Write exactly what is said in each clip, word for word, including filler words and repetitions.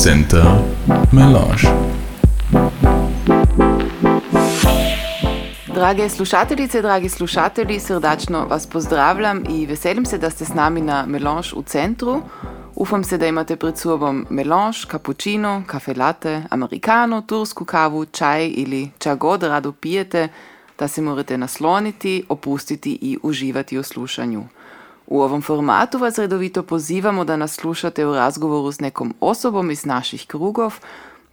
Centar.melange. Drage slušateljice, dragi slušatelji, srdačno vas pozdravljam i veselim se da ste s nami na Melange u centru. Upam se da imate pred sobom melange, kapučino, kafe latte, americano, tursku kavu, čaj ili ča god rado pijete, da se morate nasloniti, opustiti i uživati u slušanju. U ovom formatu vas redovito pozivamo da nas slušate u razgovoru s nekom osobom iz naših krugov,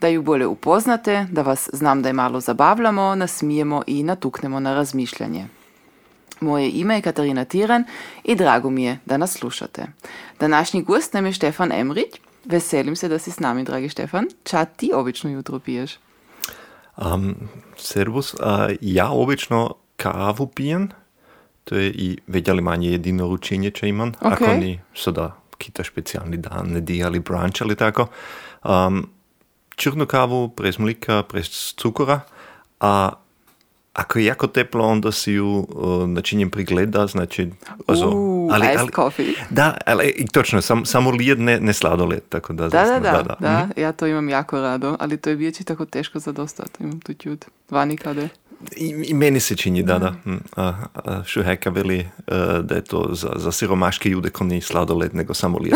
da ju bolje upoznate, da vas znam da je malo zabavljamo, nasmijemo i natuknemo na razmišljanje. Moje ime je Katarina Tiran i drago mi je da nas slušate. Današnji gost nam je Štefan Emrich. Veselim se da si s nami, dragi Štefan. Ča ti obično jutro piješ? Um, servus, uh, ja obično kavu pijem. To je i vedjali manje jedino ručenje če imam, okay. Ako ni sada kita specijalni dan, nedi ali brunch ali tako. Um, črnu kavu, prez mlika, prez cukora, a ako je jako teplo, onda si ju uh, načinjem prigleda, znači... Uuu, uh, iced ali, coffee. Da, ali točno, sam, samo lijed, ne, ne sladoled, tako da... Da, zasno, da, da, da, da. Mm-hmm. Ja to imam jako rado, ali to je bijeći tako teško zadostati, imam tu čud, vani kade... I, I meni se čini, da, da. A, a Šuheka veli a, da je to za, za siromaške ljude ko ni sladoled, nego samo lijed.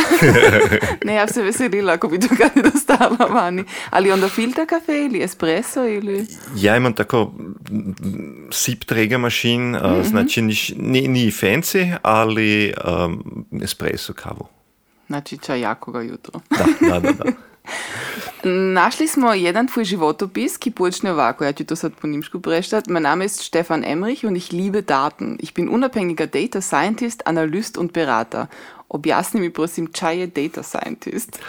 Ne, ja bi se veselila ako bi to kada dostala vani. Ali onda filter kafe ili espresso ili... Ja imam tako sip trega mašin, a, mm-hmm. znači ni, ni fancy, ali a, espresso kavu. Znači čaj jakoga jutro. Da, da, da. Da. Našli smo jedan tvoj životopis, ki počne ovako, ja ću to sad po njimšku preštat. Mein Name ist Štefan Emrich und ich liebe Daten. Ich bin unabhängiger Data Scientist, Analyst und Berater. Objasni mi prosim, čaj je Data Scientist?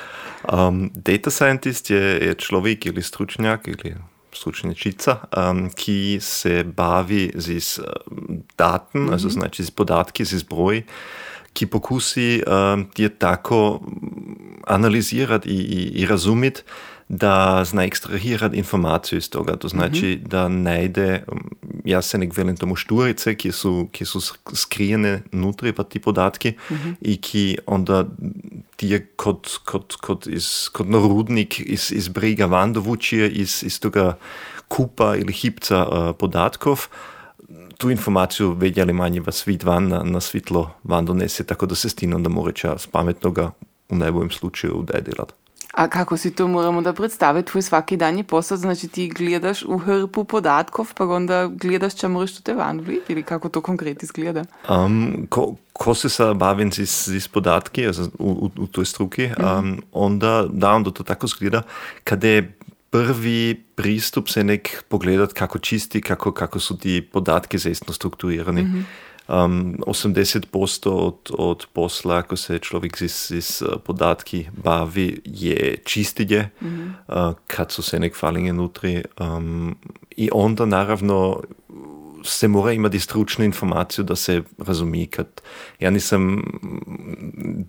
Um, Data Scientist je, je človek ili stručnjak ili stručnjačica, um, ki se bavi z daten, mm-hmm. also znači z podatki, z zbroj, ki pokusi um, je tako analizirati i, i, i razumiti da zna ekstrahirati informaciju iz toga. To znači mm-hmm. da najde, ja se nek velim tomu šturice, ki su, ki su skrijene nutri pa ti podatki mm-hmm. i ki onda ti je kot, kot, kot, iz, kot narudnik iz, iz brega van dovučije iz, iz toga kupa ili hipca uh, podatkov. Tu informaciju vedjali manje va svit van na, na svitlo van donese, tako da se stino da moreća s pametnoga u najboljem slučaju da je delati. A kako si to moramo da predstaviti? Tvoj svaki dan je posao, znači ti gledaš u hrpu podatkov, pa onda gledaš ča moraš tu te van vlit ili kako to konkret izgleda? Um, ko, ko se sa bavim s, s podatki also, u, u, u toj struki, mm-hmm. um, onda, da, onda to tako zgleda, kade prvi pristup se nek pogledati kako čisti, kako, kako su ti podatki zaistno strukturirani. Mm-hmm. Um, osemdeset posto od, od posla, ko se človek s podatki bavi, je čistitje, mm-hmm. uh, kad su se nek falinge nutri. Um, I onda naravno se mora imati stručnu informaciju da se razumi. Kad ja nisam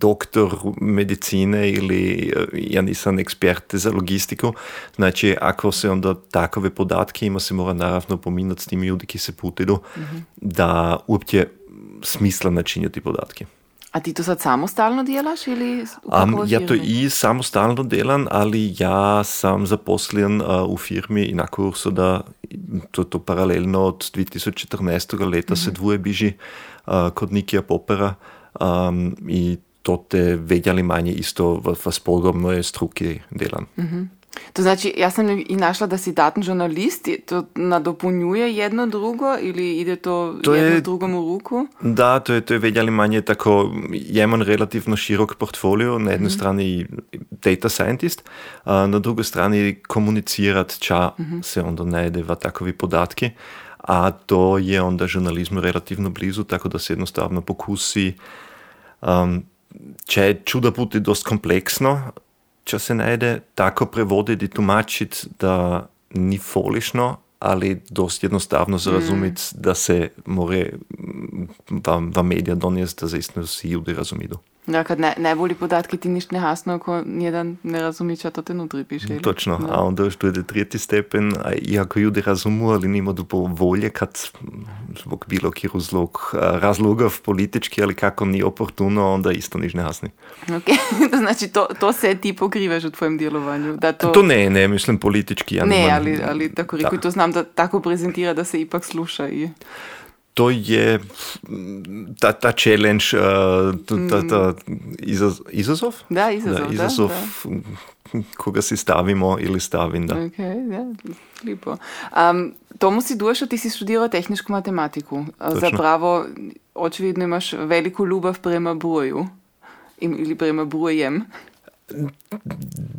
doktor medicine ili ja nisam ekspert za logistiku, znači ako se onda takove podatke ima, se mora naravno pominati s timi ljudi ki se putilu, mm-hmm. da uopće smisla načinjati podatke. A ti to sad samostalno delaš ili? Um, ja to i samostalno delam, ali ja sam zaposlen uh, u firmi inako da to, to paralelno od dvije tisuće četrnaestog leta mm-hmm. se dvoje biži uh, kod Nikije Popera um, i to te vedjali manje isto v, v spodobnoj struki delam. Mm-hmm. To znači, ja sam i našla da si datni žurnalist, to nadopunjuje jedno drugo ili ide to, to jedno je, drugom u ruku? Da, to je, to je vedjali manje tako, ja imam relativno širok portfolio, na jednoj mm-hmm. strani data scientist, a na drugoj strani komunicirat ča mm-hmm. se onda najde v takovi podatki, a to je onda žurnalizmu relativno blizu, tako da se jednostavno pokusi, um, če je čuda puti dost kompleksno, če se najde tako prevoditi, tumačiti, da ni folično, ali dosti jednostavno zarazumiti, mm. da se more vam medija donijeti, da zaistno vsi ljudi razumijo. Ja, kad ne, najbolji podatki ti ništa ne hasno, ako nijedan ne razumi što te nutri piše. Točno, no. A onda što je tretji stepen, iako ljudi razumu, ali nima dobo volje, kad zbog bilo kjer razlog, razlogov politički, ali kako ni oportuno, onda isto niš ne hasni. Okay. To znači, to, to se ti pokrivaš u tvojem djelovanju. Da to... to ne, ne, mislim politički. Ja ne, nemam... ali, ali tako reku, to znam da tako prezentira, da se ipak sluša i... To je ta, ta challenge, ta, ta, ta izaz, izazov? Da, izazov, da, izazov da, da. Koga si stavimo ili stavim, da. Ok, da, lijepo. Um, tomu si dušo, ti si študirao tehničku matematiku. Točno. Zapravo, očevidno imaš veliku ljubav prema broju ili prema brojem.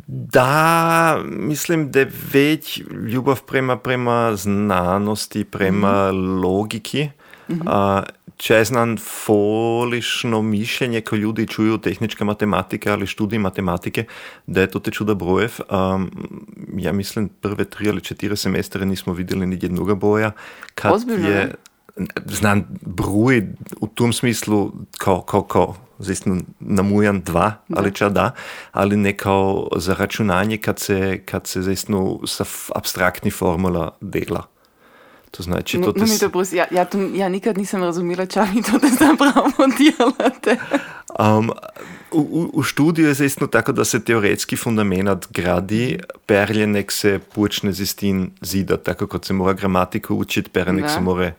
Da, mislim da je već ljubav prema, prema znanosti, prema mm-hmm. logiki. Mm-hmm. A, če znam folišno mišljenje koje ljudi čuju tehnička matematika ali študij matematike, da je to te čuda brojev. Um, ja mislim prve tri ali četiri semestre nismo vidjeli ni jednoga broja. Kad Ozbiljno? Je, znam broj u tom smislu kao, kao, kao. Zdaj namujan dva ali ča da, ali ne kao za računanje kad se, kad se zdaj sa abstraktni formula dela. To znači, to no, no mi to prosim, ja, ja, to, ja nikad nisam razumela, ča mi to te zapravo delate. Um, u, u študiju je zdaj tako, da se teoretski fundament gradi, perje nek se počne zistin zida, tako kot se mora gramatiko učiti, perje nek se mora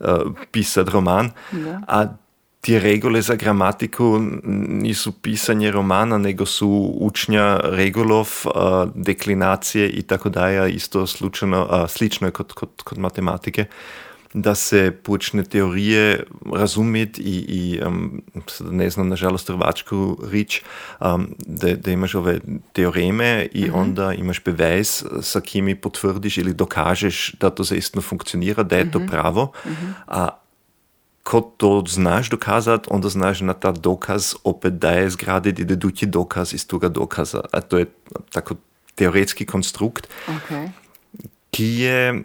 uh, pisati roman. Da. A ti regule za gramatiku nisu pisanje romana, nego su učnja regulov, deklinacije i tako dalje, isto slučajno, slično kot, kot, kot matematike, da se počne teorije razumjeti i, i um, ne znam, nažalost, hrvačku rič, um, da, da imaš ove teoreme i mm-hmm. onda imaš bevez, sa kimi potvrdiš ili dokažeš da to zaistno funkcionira, da je to pravo, mm-hmm. a ko to znaš dokazati, onda znaš na ta dokaz opet daje zgraditi i deduti dokaz iz toga dokaza. A to je tako teoretski konstrukt, okay. ki je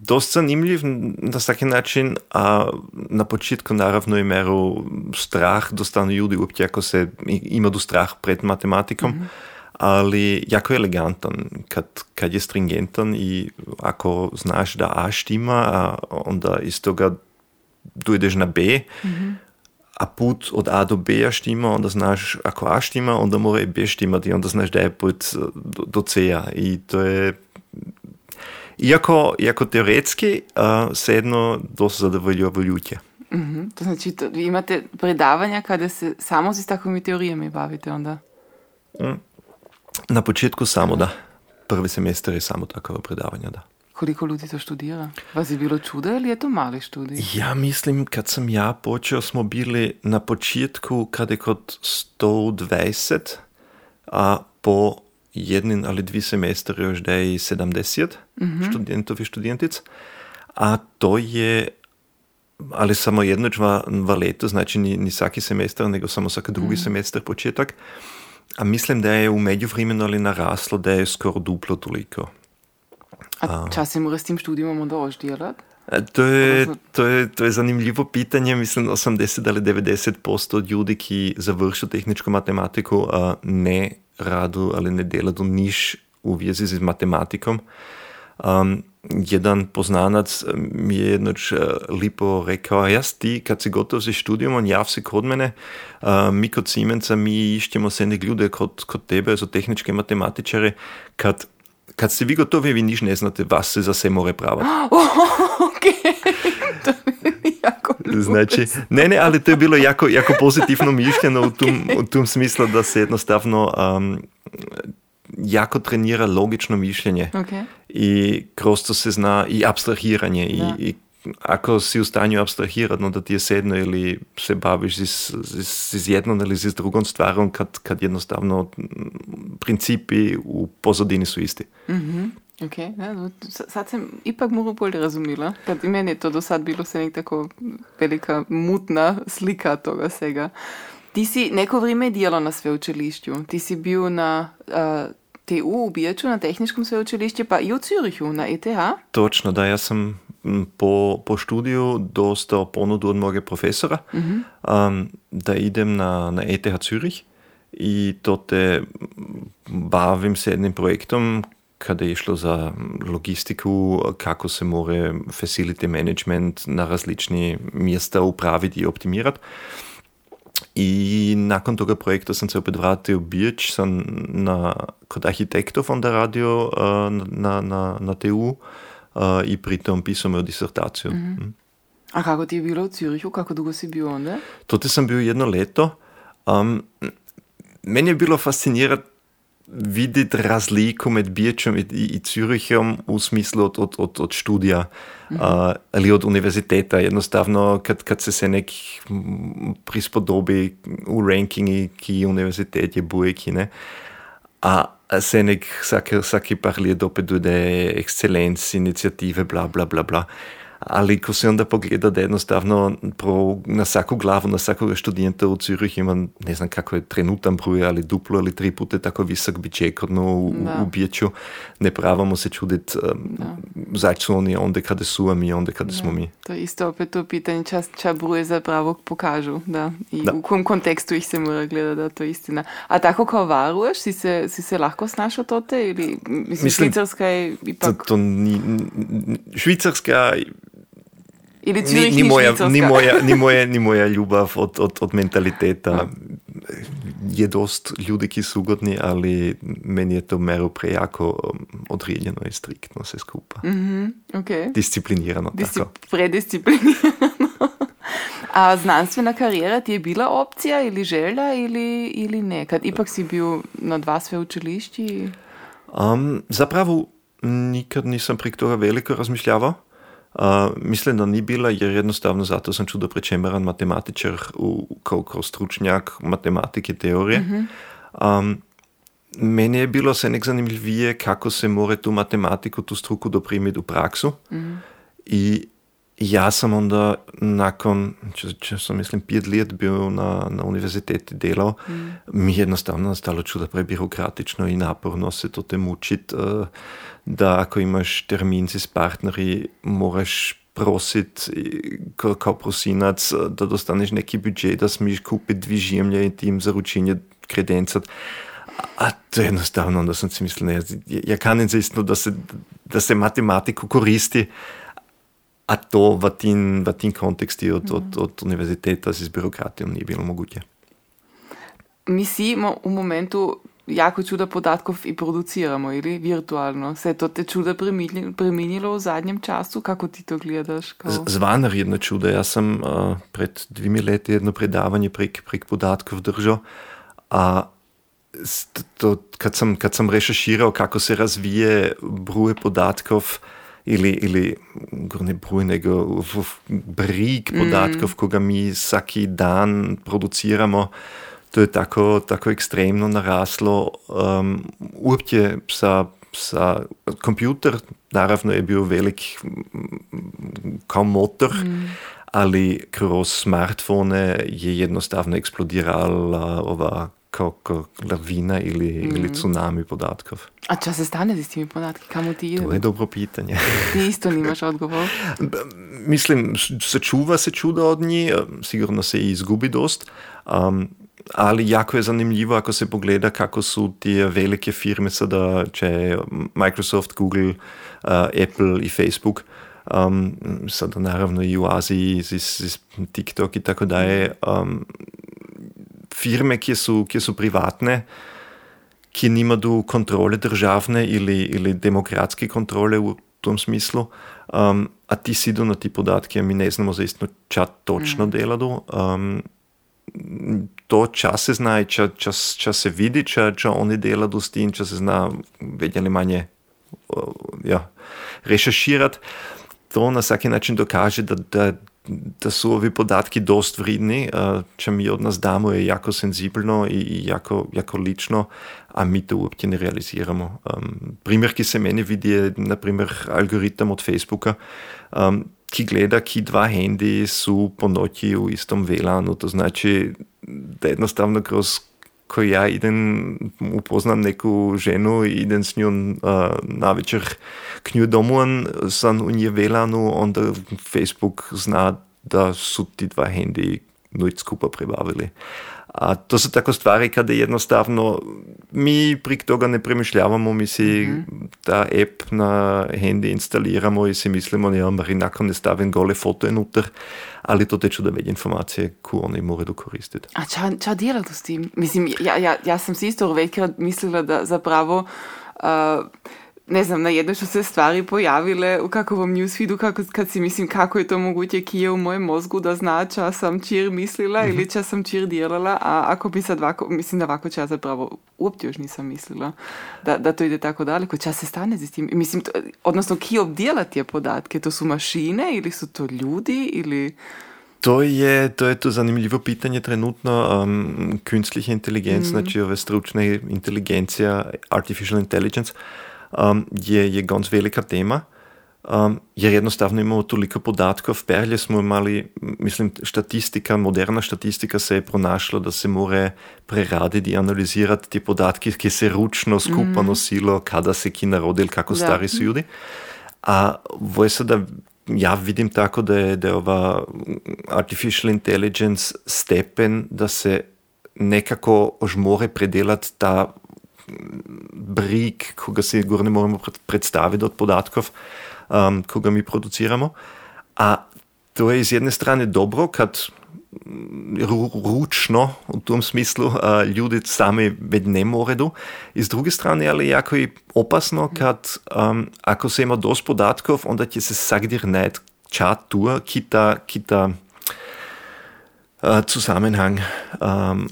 dosta zanimljiv na svaki način, a na početku naravno imeru strah, dostanu ljudi uopće ako se imaju strah pred matematikom, mm-hmm. ali jako elegantan, kad, kad je stringentan i ako znaš da A štima, a onda iz toga dojdeš na B, mm-hmm. a put od A do B štima, onda znaš, ako A štima, onda mora i B štimati, onda znaš da je put do, do C-a. I to je, iako, iako teoretski, uh, sedno dosta zadovoljava ljudje. Mm-hmm. To znači, to, vi imate predavanja kada se samo s takvimi teorijami bavite onda? Mm. Na početku samo, da. Prvi semester je samo takova predavanja, da. Koliko ljudi to študira? Vas je bilo čuda ili je to mali študij? Ja mislim, kad sam ja počeo, smo bili na početku, kad je kod sto dvajset, a po jednin ali dvi semestri još da je sedamdeset mm-hmm. študentov i študentic, a to je ali samo jednoč v, v letu, znači ni, ni vsaki semester, nego samo vsaki drugi mm-hmm. semester početak, a mislim, da je v međuvremenu ali naraslo, da je skoro duplo toliko. A čas se mora s tim študijom onda oždjelati? To je, to je, to je zanimljivo pitanje. Mislim, osamdeset ali devedeset posto ljudi, ki završijo tehničko matematiku, ne radu ali ne delaju niš u vjezi z matematikom. Um, jedan poznanac mi je jednoč lipo rekao, jaz ti, kad si gotov s študijom, jav si kod mene, uh, mi kod Siemensa, mi išćemo se nek ljude kod, kod tebe, so tehničke matematičare, kad Kad ste vi gotovi, vi niš ne znate, vas se za se more pravati. Oh, okay. To je jako ljubo. Znači, ne, ne, ali to je bilo jako, jako pozitivno mišljeno u tom, okay. u tom smislu, da se jednostavno um, jako trenira logično mišljenje. Okay. I kroz to se zna i abstrahiranje. I, ja. I ako si u stanju abstrahirati, onda ti je sedno ili se baviš s jednom ili s drugom stvarom, kad, kad jednostavno principi u pozadini su isti. Mm-hmm. Okay. Ja, sad sam ipak moram bolje razumila. Kad i meni je to do sad bilo se nek tako velika mutna slika toga svega. Ti si neko vrijeme djelo na sveučilišću. Ti si bio na... Uh, te u Bijeću, na tehničkom sveučilišću, pa i u Zürichu, na E T H. Točno, da, ja sam po, po studiju dostao ponudu od moga profesora mm-hmm. um, da idem na, na E T H Zürich i to te bavim s jednim projektom kada je išlo za logistiku, kako se more facility management na različni mjesta upraviti i optimirati. I nakon toga projekta sam se opet vratio u Birč, sam na, kod arhitekta fonda radio na, na, na T U i pritom pisao moju disertaciju. Mm-hmm. A kako ti je bilo u Zürichu? Kako dugo si bio onda? Tote sam bio jedno leto. Um, meni je bilo fascinirati vidjeti razliku med Birčom i, i Zürichom u smislu od, od, od, od študija mm-hmm. uh, ali od univerziteta. Jednostavno, kad, kad se se nek prispodobi u rankingi, ki univerzitet je bujek, ne? A se nek vsake, vsake par let opet dojde ekscelenc, inicijative, bla, bla, bla, bla. Ali ko se onda pogleda da jednostavno pro, na svaku glavu, na svakog študenta u Zürichu ima, ne znam kako je trenutan broj, ali duplo ali tri pute tako visok biček kod no u, u Birču, ne pravamo se čuditi um, zašto su oni onda kada su, a mi onda kada da. Smo mi. To je isto opet to pitanje, čas ča bruje zapravo pokažu, da, i da. U kom kontekstu ih se mora gledati, da, to je istina. A tako kao varuješ, si se, si se lahko snašao tote ili, mislim, Švicarska je ipak... To, to ni, švicarska Ili ni, ni, moja, ni, moja, ni, moja, ni moja ljubav od, od, od mentaliteta. Je dost ljudi, ki su ugodni, ali meni je to mero prejako odredljeno i striktno se skupa. Mm-hmm, okay. Disciplinirano. Disci- tako. Predisciplinirano. A znanstvena karijera ti je bila opcija ili želja ili, ili ne? Kad ipak si bil na dva sveučilišči? Um, zapravo nikad nisam prek toga veliko razmišljavao. Uh, mislim, da ni bila, jer jednostavno zato sam čudo prečemeran matematičar u, kao, kao stručnjak matematike, teorije. Mm-hmm. Um, meni je bilo se nek zanimljivije kako se more tu matematiku, tu struku doprimiti u praksu. Mm-hmm. I ja sam onda nakon, če, če sam mislim, pet let bil na, na univerziteti delal, mm-hmm. mi jednostavno nastalo čudo prebirokratično i naporno se to te mučiti. Uh, da ako imaš termin s partnerji, moraš prosit kao prosinac da dostaneš neki budžet, da smiješ kupiti dvi žemlje i tim zaručenje kredencat. A to je jednostavno, onda sam si mislil, ne, ja kanem zaistno da se, da se matematiku koristi, a to v tim, v tim konteksti od, od, od univerziteta s birokratijom nije bilo moguće. Mi simo u momentu jako čuda podatkov i produciramo, ili virtualno. Se je to te čuda preminilo v zadnjem času? Kako ti to gledaš? Zvanar jedno čuda. Jaz sem uh, pred dvimi leti jedno predavanje prek, prek podatkov držal. A to, kad, sam, kad sam rešeširal, kako se razvije bruje podatkov ili, ili ne bruj, nego brig podatkov, mm. koga mi vsaki dan produciramo, to je tako, tako ekstremno naraslo. Um, Uopće sa, sa kompjuter, naravno je bio velik kao motor, mm. ali kroz smartfone je jednostavno eksplodirala ova kako lavina ili, mm. ili tsunami podatkov. A čo se stane s timi podatki? Kamo ti idemo? To je dobro pitanje. Ti isto nimaš odgovor? Mislim, se čuva se čuda od njih, sigurno se i izgubi dost. Um, Ali jako je zanimljivo, ako se pogleda, kako su te velike firme sada, če Microsoft, Google, uh, Apple i Facebook, um, sada naravno i u Aziji, z, z TikTok i tako daje, um, firme, ki su, ki su privatne, ki nimaju kontrole državne ili, ili demokratske kontrole u tom smislu, um, a ti sidu na ti podatki, a mi ne znamo zaistno, ča točno delado. Um, to čas se zna i čas, čas, čas se vidi, čas, čas oni delaju s tim, čas se zna veće ili manje ja, rešeširati. To na svaki način dokaže, da, da, da su ovi podatki dost vredni, če mi od nas damo je jako senzibilno i jako, jako lično, a mi to uopće ne realiziramo. Um, primer, ki se meni vidi, je naprimer algoritam od Facebooka, um, ki gleda, ki dva hendi su po noći u istom V LAN-u. To znači da jednostavno kroz ko ja idem, upoznam neku ženu, idem s njom uh, na večer k nju domu, sam u nje velanu, onda Facebook zna da su ti dva hendi noć skupa pribavili. A to su tako stvari kada jednostavno mi prik toga ne premišljavamo, mi si mm. ta app na hendi instaliramo i si mislimo, ja mar inako ne stavim gole foto enutar, ali to te čudovite informacije koje oni moraju koristiti. A ča, ča djelati s tim? Mislim, ja, ja, ja sam si isto uvijekrat mislila da zapravo... Uh, ne znam, najedno što se stvari pojavile u kakvom newsfeedu, kako, kad si mislim kako je to moguće, ki je u mojem mozgu da zna ča sam čir mislila ili ča sam čir dijelala, a ako bi sad ovako, mislim da ovako ča zapravo uopće još nisam mislila da, da to ide tako daleko, ča se stane s tim, mislim, to, odnosno ki obdjela te podatke, to su mašine ili su to ljudi ili... To je, to je to zanimljivo pitanje trenutno. Um, künstliche Intelligenz, mm. znači ove stručna inteligencija, artificial intelligence, Um, je, je ganz velika tema, um, jer jednostavno imamo toliko podatkov. Perlje smo imali, mislim, statistika, moderna statistika se je pronašla, da se more preraditi i analizirati te podatki, ki se ručno skupa mm. nosilo, kada se ki narodil, kako da. Stari su ljudi. A voj se da ja vidim tako, da je, da je ova artificial intelligence stepen, da se nekako už more predelati ta brig, koga si gore ne moramo predstaviti od podatkov, um, koga mi produciramo. A to je iz jedne strane dobro, kad ru- ručno u tom smislu uh, ljudi sami ne moredu. I s druge strane, ali jako je opasno, kad um, ako se ima dost podatkov, onda će se sagdir najti ča tu, kita, kita Uh, Zusammenhang. Um,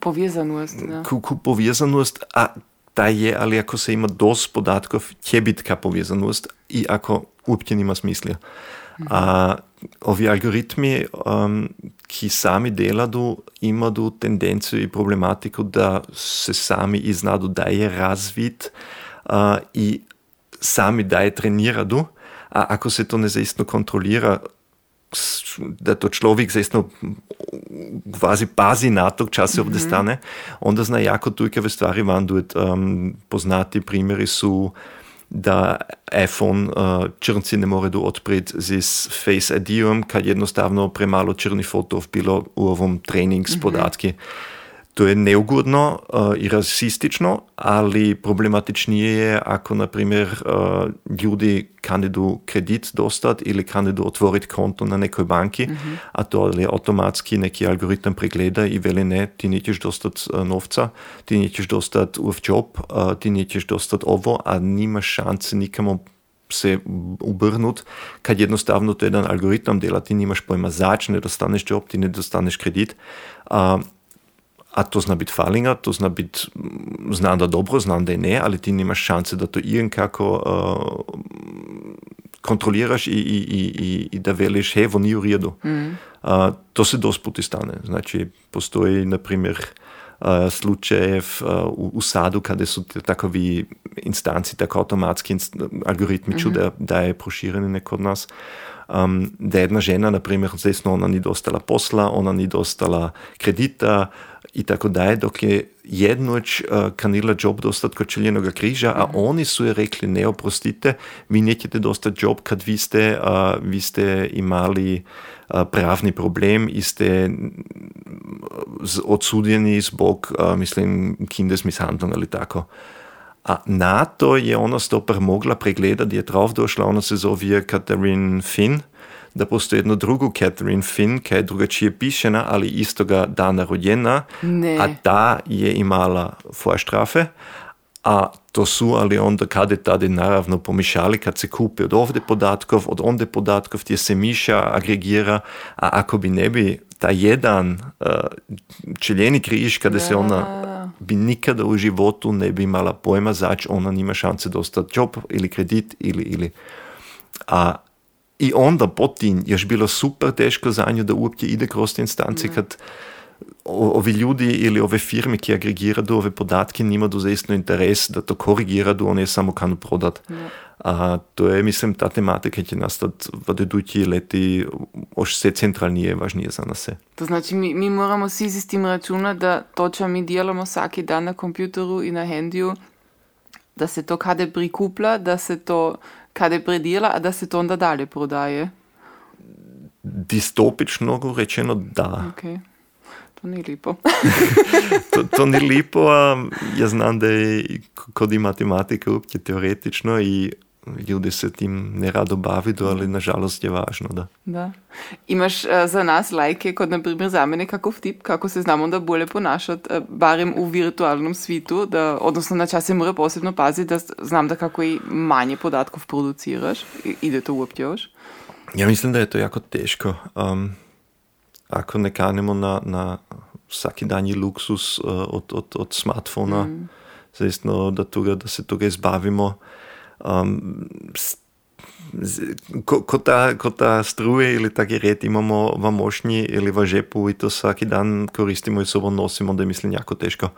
povezanost. Ja. Ku, ku povezanost, a ta je, ali ako se ima dost podatkov, će biti ka povezanost i ako uopće nima smisla. Mhm. A ovi algoritmi, um, ki sami deladu, imadu tendenciju i problematiku da se sami iznadu da je razvit uh, i sami da je treniradu, a ako se to ne zaistno kontrolira, da to človek zaistno kvazi pazi na to, čas se ovdje stane, onda zna jako tujkave stvari van duet. Um, poznati primjeri su da iPhone uh, črnci ne moredu odprit z Face I D-om, kad jednostavno premalo črnih fotov bilo u ovom trening s podatki. To je neugodno uh, i rasistično, ali problematičnije je ako, na primjer, uh, ljudi kandidu kredit dostat ili kandidu otvorit konto na nekoj banki, mm-hmm. a to ali automatski neki algoritam pregleda i veli ne, ti nećeš dostat uh, novca, ti nećeš dostat uf job, uh, ti nećeš dostat ovo, a nimaš šanse nikamo se obrnut, kad jednostavno to jedan algoritam dela, ti nimaš pojma zač, ne dostaneš job, ti ne dostaneš kredit, uh, a to zna biti falinga, to zna biti, znam da dobro, znam da je ne, ali ti nimaš šanse da to irgendkako uh, kontroliraš i, i, i, i da veliš, hej, vo nije u redu. Mm. Uh, to se dost puti stane. Znači, postoji, na primjer, uh, slučajev uh, u, u sadu, kada su takovi instanci, tako automatski inst- algoritmi mm-hmm. da, da je prošireni neko od nas. Um, da jedna žena, na primjer, zesno, ona ni dostala posla, ona ni dostala kredita, i tako dalje, dok je jednoć uh, kanila job dostat kod Čeljenoga križa, a oni su je rekli, ne, oprostite, vi nećete dostat job kad vi ste, uh, vi ste imali uh, pravni problem i ste odsudjeni zbog, uh, mislim, Kindesmishandlung ali tako. A NATO je ono stoper mogla pregledati, je drauf došla, ona se zove Catherine Finn, da postoji jedno drugo Catherine Finn, kaj je drugačije pišena, ali istoga dana rođena, ne. A ta je imala vorstrafe, a to su ali onda kada tada naravno pomišali, kad se kupi od ovde podatkov, od onde podatkov, gdje se miša, agregira, a ako bi ne bi ta jedan uh, čeljeni križ, kada ja. Se ona bi nikada u životu ne bi imala pojma zač, ona nima šanse dostati job ili kredit ili ili. A i onda potin još bilo super teško za nju da uopće ide kroz te instance, kad ovi ljudi ili ove firme, ki agregiraju ove podatke, nimaju zaistno interes da to korigiraju, one samo kanu prodati. No. A to je, mislim, ta tematika će nastati v dedući leti, oš sve centralnije, važnije za nas. To znači, mi, mi moramo svi s tim računati da to, čo mi delamo vsaki dan na kompjuteru i na handiju, da se to kade prikupla, da se to kade predela, a da se to onda dalje prodaje. Distopično rečeno da. Okay. To ni lipo. to, to ni lipo, a ja znam da je kod i matematika uopće teoretično i ljudi se tim ne rado bavidu, ali nažalost je važno, da. Da. Imaš uh, za nas lajke, kot naprimer za mene, kakav tip, kako se znamo da bolje ponašati, uh, barem u virtualnom svitu, da, odnosno na čas se mora posebno paziti, da znam da kako i manje podatkov produciraš, I, ide to uopće još? Ja mislim da je to jako teško. Um, Ako ne kanemo na, na vsaki danji luksus uh, od, od, od smartfona, mm. zavisno, da, toga, da se toga izbavimo. Um, z, ko, ko, ta, ko ta struje ili ta gerät imamo v mošnji ili v žepu I to vsaki dan koristimo I sobo nosimo, da je mislim jako teško.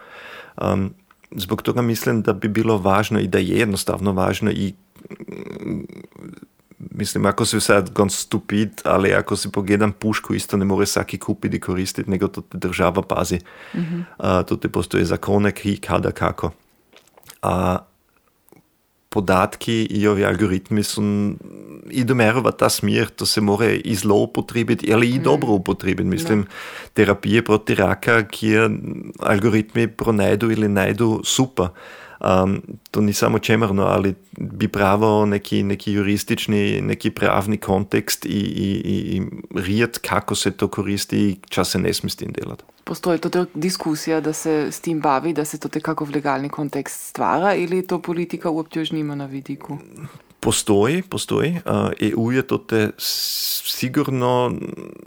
Um, zbog toga mislim, da bi bilo važno I da je jednostavno važno I mislim, ako si vsaj gon stupid, ali ako si pogledam pušku, isto ne more vsaki kupiti I koristiti, nego to te država pazi. Mm-hmm. Uh, Tudi postoje zakone, ki kada kako. A podatki I ovi algoritmi so idu mero v ta smer, to se more I zlo upotrebiti, ali I mm. dobro upotrebiti. Mislim, yeah. terapije proti raka, kjer algoritmi pronajdu ili najdu super. Um, to ni samo čemerno, ali bi pravo neki, neki juristični, neki pravni kontekst I, i, i rijet kako se to koristi I čas se ne smije s tim delati. Postoji to diskusija da se s tim bavi, da se to tekako v legalni kontekst stvara ili to politika uopće još nima na vidiku? Postoji, postoji. Uh, E U je to te sigurno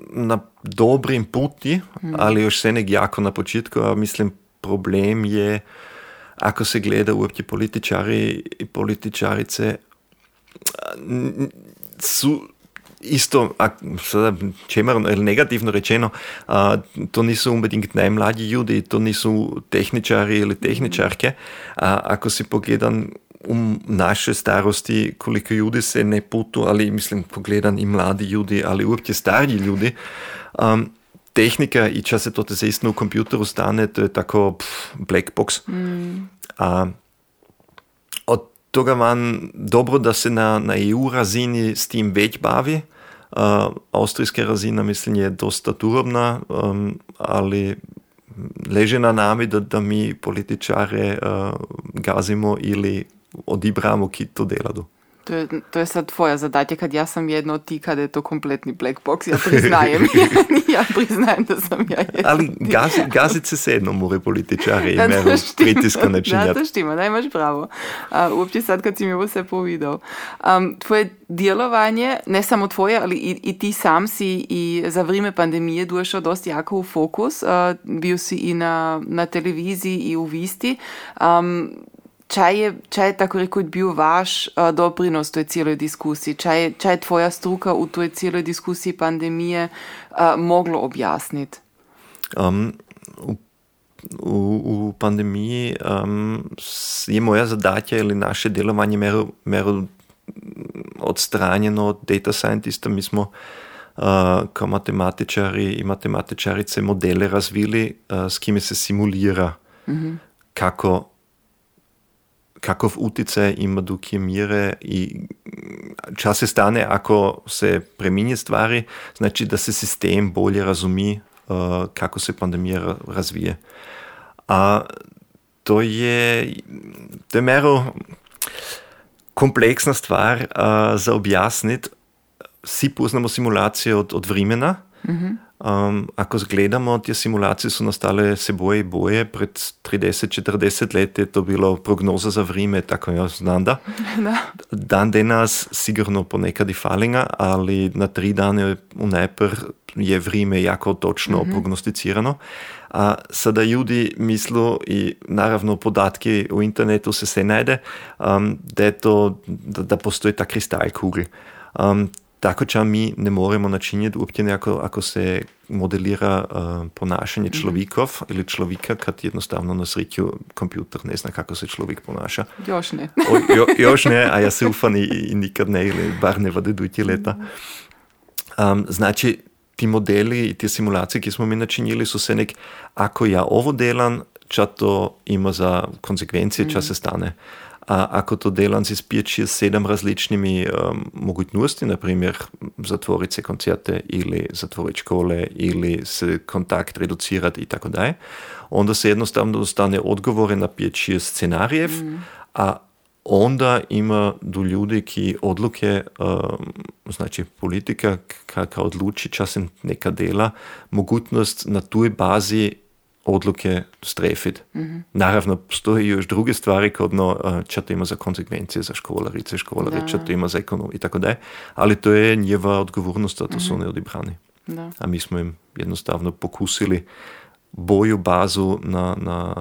na dobrim puti, hmm. ali još se nek jako na početku, a mislim problem je ako se gleda uopće političari I političarice su isto, a, sada čemarno ili negativno rečeno, a, to nisu unbedingt najmlađi ljudi, to nisu tehničari ili tehničarke. A, ako si pogledam um naše starosti, koliko ljudi se ne putu, ali mislim pogledam I mladi ljudi, ali uopće stariji ljudi, um, tehnika I čas se to te zaistno u kompjuteru stane, to je tako pff, black box. Mm. A od toga van dobro, da se na, na E U razini s tim već bavi. A, austrijska razina, mislim, je dosta turobna, um, ali leže na nami, da, da mi političare uh, gazimo ili odibramo, ki to deladu. To je, to je sad tvoja zadatja, kad ja sam jedna od ti kada je to kompletni black box, ja priznajem, ja, ja priznajem da sam ja jedna. Ali gazi, gazit se sedno more političari imeru pritiska načinjati. Da, to štima, da imaš pravo. Uh, uopće sad kad si mi ovo sve povidao. Um, tvoje djelovanje, ne samo tvoje, ali i, i ti sam si I za vrijeme pandemije došao dosta jako u fokus. Uh, bio si I na, na televiziji I u Visti. Um, Čaj je, čaj je, tako rekoč, bil vaš uh, doprinos toj cijeloj diskusiji? Čaj, čaj je tvoja struka u toj cijeloj diskusiji pandemije uh, moglo objasniti? Um, u, u, u pandemiji um, je moja zadatja ili naše delovanje mero, mero odstranjeno od data scientista. Mi smo uh, kao matematičari I matematičarice modele razvili, uh, s kime se simulira mm-hmm. kako kakov utjecaj ima do koje mjere I čas se stane ako se premijenje stvari, znači da se sistem bolje razumi uh, kako se pandemija razvije. A to je temero kompleksna stvar uh, za objasniti. Vsi poznamo simulacije od, od vremena. Mm-hmm. Um, ako zgledamo, te simulacije so nastale seboj I boje, pred trideset četrdeset let je to bilo prognoza za vrime, tako ja znam da. Da. Dan denas sigurno ponekad I falinga, ali na tri dane vnaprej je vrime jako točno mm-hmm. prognosticirano. A sada ljudi mislo I naravno podatki u internetu se se najde, um, da, to, da, da postoji ta kristalkugl. Um, Takoča mi ne moremo načinjati uopće nekako ako se modelira uh, ponašanje človekov mm-hmm. ili človeka, kad jednostavno na sreću kompjuter ne zna kako se človek ponaša. Još ne. o, jo, još ne, a ja se ufam i, i nikad ne, ili bar ne vade dujti leta. Um, znači, ti modeli i te simulacije, ki smo mi načinili, su se nek, ako ja ovo delam, ča to ima za konsekvencije, ča mm-hmm. se stane. A ako to delam si s pet, šest, sedam različnimi um, mogućnosti, na primjer zatvoriti se koncerte ili zatvoriti škole ili se kontakt reducirati i tako dalje, onda se jednostavno dostane odgovore na pet, šest scenarijev, mm. a onda ima do ljudi, ki odluke, um, znači politika, kaka odluči, časem neka dela, mogućnost na toj bazi odluke strefiti. Mm-hmm. Naravno, postoje još druge stvari, kot no, če to ima za konsekvencije za školarice, školarice, če to ima za ekonomiju i tako dalje, ali to je njeva odgovornost, da to mm-hmm. so neodibrani. Da. A mi smo im jednostavno pokusili boju bazu na, na,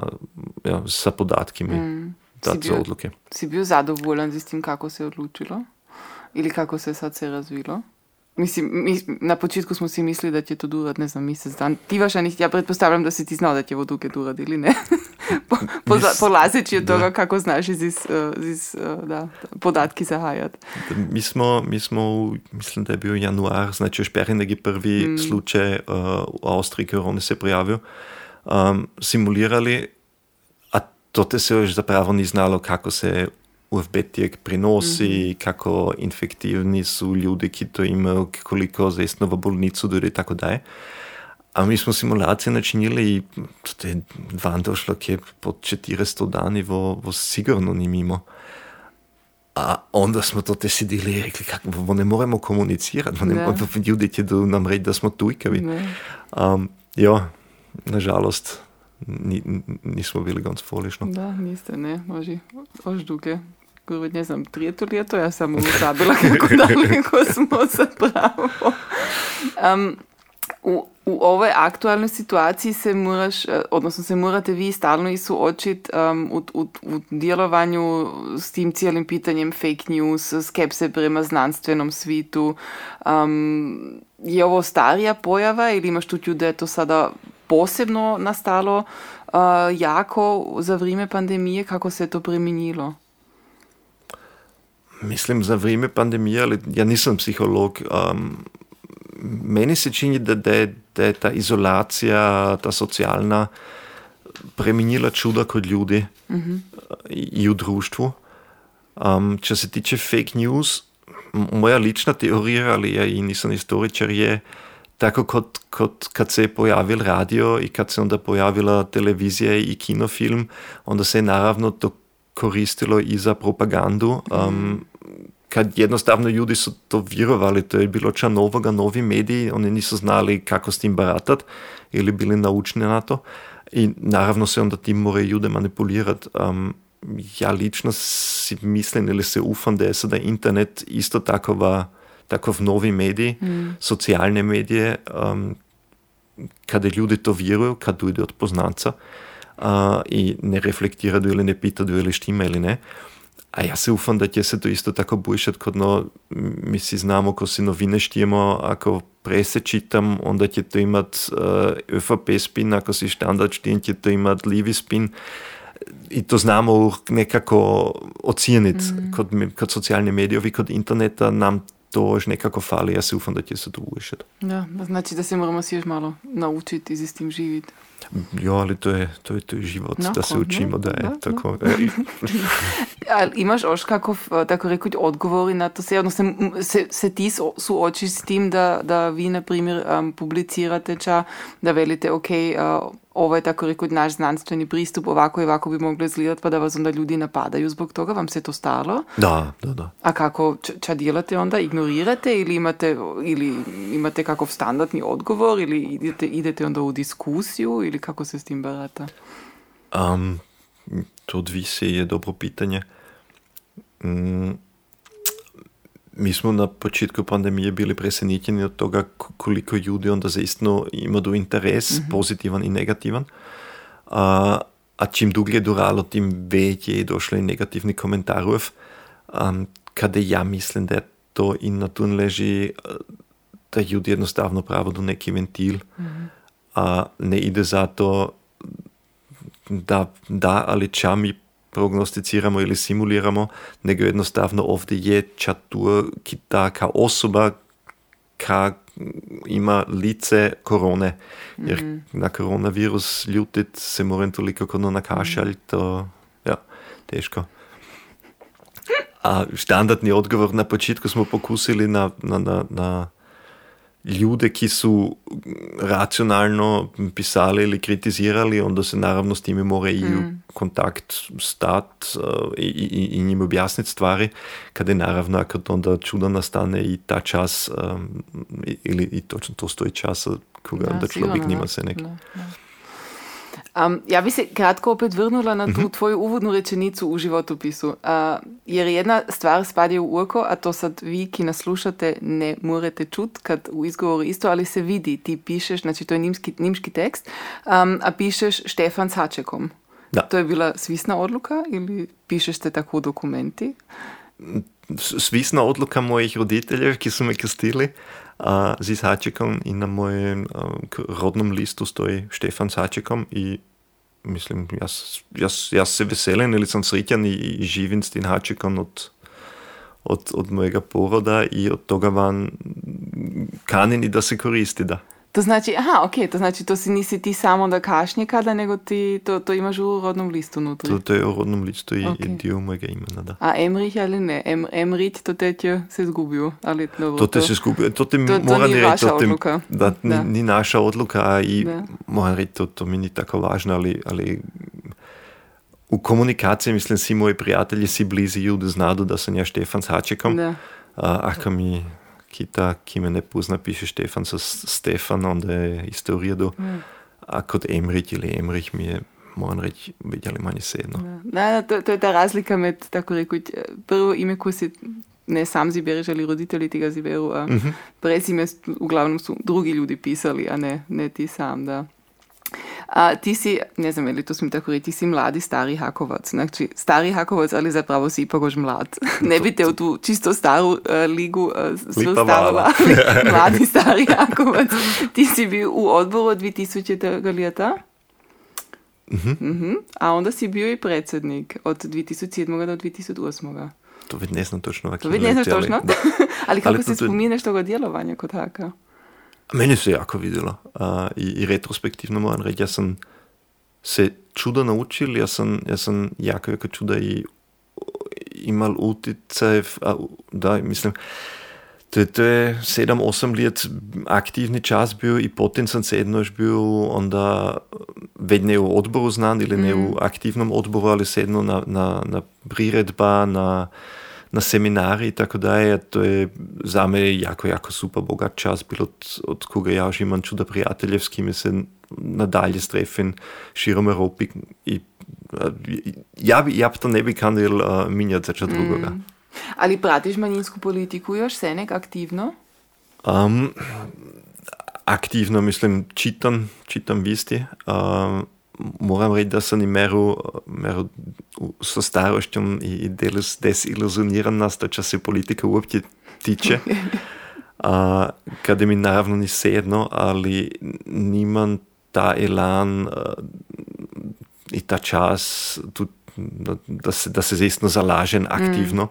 ja, sa podatkimi mm. dati za odluke. Si bil zadovoljen s tem, kako se je odločilo? Ili kako se je sad se razvilo? Mislim, mi, na početku smo si mislili da će to durat, ne znam, mjesec dan. Ti vašanih, ja pretpostavljam da si ti znao da će ovo duge durat ili ne. po, po, polazeći od toga kako znaš iz, iz, iz da, podatki zahajati. Mi smo, mi smo, mislim da je bio januar, znači šperinegi prvi mm. slučaj uh, u Austriji, korone se prijavio, um, simulirali, a tote se još zapravo ni znalo kako se ú ef bé-tijek prinosi, mm-hmm. kako infektivni su ljudi, ki to imajo, koliko zesno v bolnicu dojde, tako dalje. A mi smo simulacije načinili i to je van došlo, ki je pod četiristo dani vo, vo sigurno ni mimo. A onda smo to te sedili i rekli, kako, vo ne moremo komunicirati, vo ne moremo, ljudi će nam reći da smo tujkavi. Um, ja, nažalost, ni, nismo bili ganz folično. Da, niste, ne, moži, ož duge. Ne znam, trijeto ljeto, ja sam utabila kako daleko smo zapravo. Um, u, u ovoj aktualnoj situaciji se moraš, odnosno se morate vi stalno i suočiti um, u, u, u djelovanju s tim cijelim pitanjem fake news, skepse prema znanstvenom svitu. Um, je ovo starija pojava ili imaš tu da je to sada posebno nastalo uh, jako za vrijeme pandemije, kako se je to preminilo? Mislim, za vrijeme pandemije, ali ja nisam psiholog, um, meni se čini, da, da, da je ta izolacija, ta socialna, preminila čuda kod ljudi mm-hmm. i u društvu. Um, če se tiče fake news, moja lična teorija, ali ja i nisam historičar, je tako kot, kot kad se je pojavil radio i kad se onda pojavila televizija i kinofilm, onda se je naravno to koristilo i za propagandu. Um, kad jednostavno ljudi su to vjerovali, to je bilo ča novoga, novi mediji, oni nisu znali kako s tim baratat ili bili naučni na to i naravno se onda tim more ljude manipulirat. Um, ja lično si mislim ili se ufam da je sada internet isto takova tako v novi mediji, mm. socialne medije, um, kada ljudi to vjeruju, kad dojde od poznanca uh, i ne reflektiraju ili ne pitaju ili štima ili ne. A ja se ufam da će se to isto tako boljšati, kot no, mi si znamo, ko si novine štijemo, ako prese čitam, onda će to imati uh, ÖVP spin, ako si Standard štijem, će to imati levi spin. I to znamo nekako ocijeniti mm. kot, kot socialni medijevi, kot interneta nam to još nekako fali, ja se ufam da će se to uvješati. Ja, znači da se moramo si još malo naučiti i s tim živjeti. Ja, ali to je, to je, to je život, no, da se učimo, da je no, tako. No. Ali imaš još kako, tako rekući, odgovori na to? Se, odnosno, se, se ti suočiš s tim da, da vi, na primjer, um, publicirate ča, da velite, ok, uh, ovo je tako rekući naš znanstveni pristup, ovako i ovako bi moglo izgledati, pa da vas onda ljudi napadaju zbog toga, vam se to stalo? Da, da, da. A kako ča djelate onda? Ignorirate ili imate, ili imate kakov standardni odgovor ili idete, idete onda u diskusiju ili kako se s tim barata? Um, to odvise je dobro pitanje. Mm, mi smo na početku pandemije bili presenečeni od toga koliko ljudi onda zaistno ima do interes, mm-hmm. pozitivan i negativan. A, a čim duglje duralo, tim veće je došlo i negativni komentarjev, um, kada ja mislim da je to in na to leži, da ljudi jednostavno pravo do neki ventil, mm-hmm. a ne ide za to da, da ali ča mi prognosticiramo ili simuliramo, nego jednostavno ovdje je čatur, ki ta ka osoba ka ima lice korone. Jer mm-hmm. na koronavirus ljutit se moram toliko kono nakašalj, to ja, teško. A standardni odgovor na početku smo pokusili na, na, na, na ljude, ki su racionalno pisali ili kritizirali, onda se naravno s time mora i u kontakt stat i, i, i njim objasniti stvari, kada je naravno kad onda čuda nastane i ta čas um, ili i točno to stoji časa koga da, onda človek nima se neki. Um, ja bi se kratko opet vrnula na tu tvoju uvodnu rečenicu u životopisu, uh, jer jedna stvar spadje u uho, a to sad vi ki nas slušate ne morete čut, kad u izgovoru isto, ali se vidi, ti pišeš, znači to je nimski, nimški tekst, um, a pišeš Štefan s hačekom. Da. To je bila svisna odluka ili pišeš te tako dokumenti? Svisna odluka mojih roditeljev, ki su me krstili, a s hačekom i na mojem rodnom listu stoji Štefan s hačekom i mislim, jaz, jaz, jaz se veselen ili sam sretan i, i živim s tim hačekom od, od, od mojega poroda i od toga van kanini da se koristi, da. To znači, aha, ok, to znači to si nisi ti samo da kašnje kada, nego ti to, to imaš u rodnom listu nutri. To, to je u rodnom listu i okay. dio mojega imena, da. A Emrich ali ne? Em, Emrich, to te je se zgubio. Ali dobro, to te to, se zgubio, to te to, moram reći. To nije vaša to te, odluka. Da, da. Ni, ni naša odluka, a i moram reći, to, to mi nije tako važno, ali, ali u komunikaciji, mislim, si moji prijatelji, si blizi ljudi znadu da sam ja Štefan s hačekom, a ako mi... Kita, ki me ne pozna, piše Štefan sa Stefan, onda je isto u redu. Mm. A kod Emrich ili Emrich mi je, moram reći, vidjeli manje sedno. Da, da, to, to je ta razlika med, tako rekuć, prvo ime koje si ne sam zibereš, ali roditelji ti ga ziberu, a mm-hmm. prezime uglavnom su drugi ljudi pisali, a ne, ne ti sam, da. A ti si, ne znam, ali to smo tako reći, ti si mladi stari hakovac. Znači, stari hakovac, ali zapravo si ipak už mlad. Ne bi te u tu čisto staru uh, ligu uh, svrstavala, ali mladi stari hakovac. Ti si bil u odboru dvije tisuće leta, mm-hmm. mm-hmm. a onda si bio i predsjednik od dvije tisuće sedam. do dvije tisuće osam. To već ne znam točno. To već ne znam točno, ali, ali kako ali se to... spomineš toga djelovanja kod haka? Meni se jako vidjelo uh, i, i retrospektivno moram reći, ja sam se čuda naučil, ja sam, ja sam jako, jako čuda i imal utjecaj, da, mislim, to je, to je sedam osam let aktivni čas bio i potem sam se jedno još bio onda, već ne u odboru znam ili ne u aktivnom odboru, ali sedno na, na, na priredba, na... na seminari i tako dalje, to je za me jako, jako super bogat čas bilo, od, od koga ja už imam čuda prijatelje, s kime se nadalje strefim širom Evropi i ja bi, ja bi to ne bi kanil uh, minjati za ča drugoga. Mm. Ali pratiš manjinsku politiku još se nek aktivno? Um, aktivno, mislim, čitam, čitam visti. Um, moram reći da sam i meru, meru sa starošćom i desiluzioniran nas, da čas se politika uopće tiče. A, kada mi naravno ni sedno, ali nimam ta elan a, i ta čas tu, da, da, se, da se zaistno zalažem aktivno.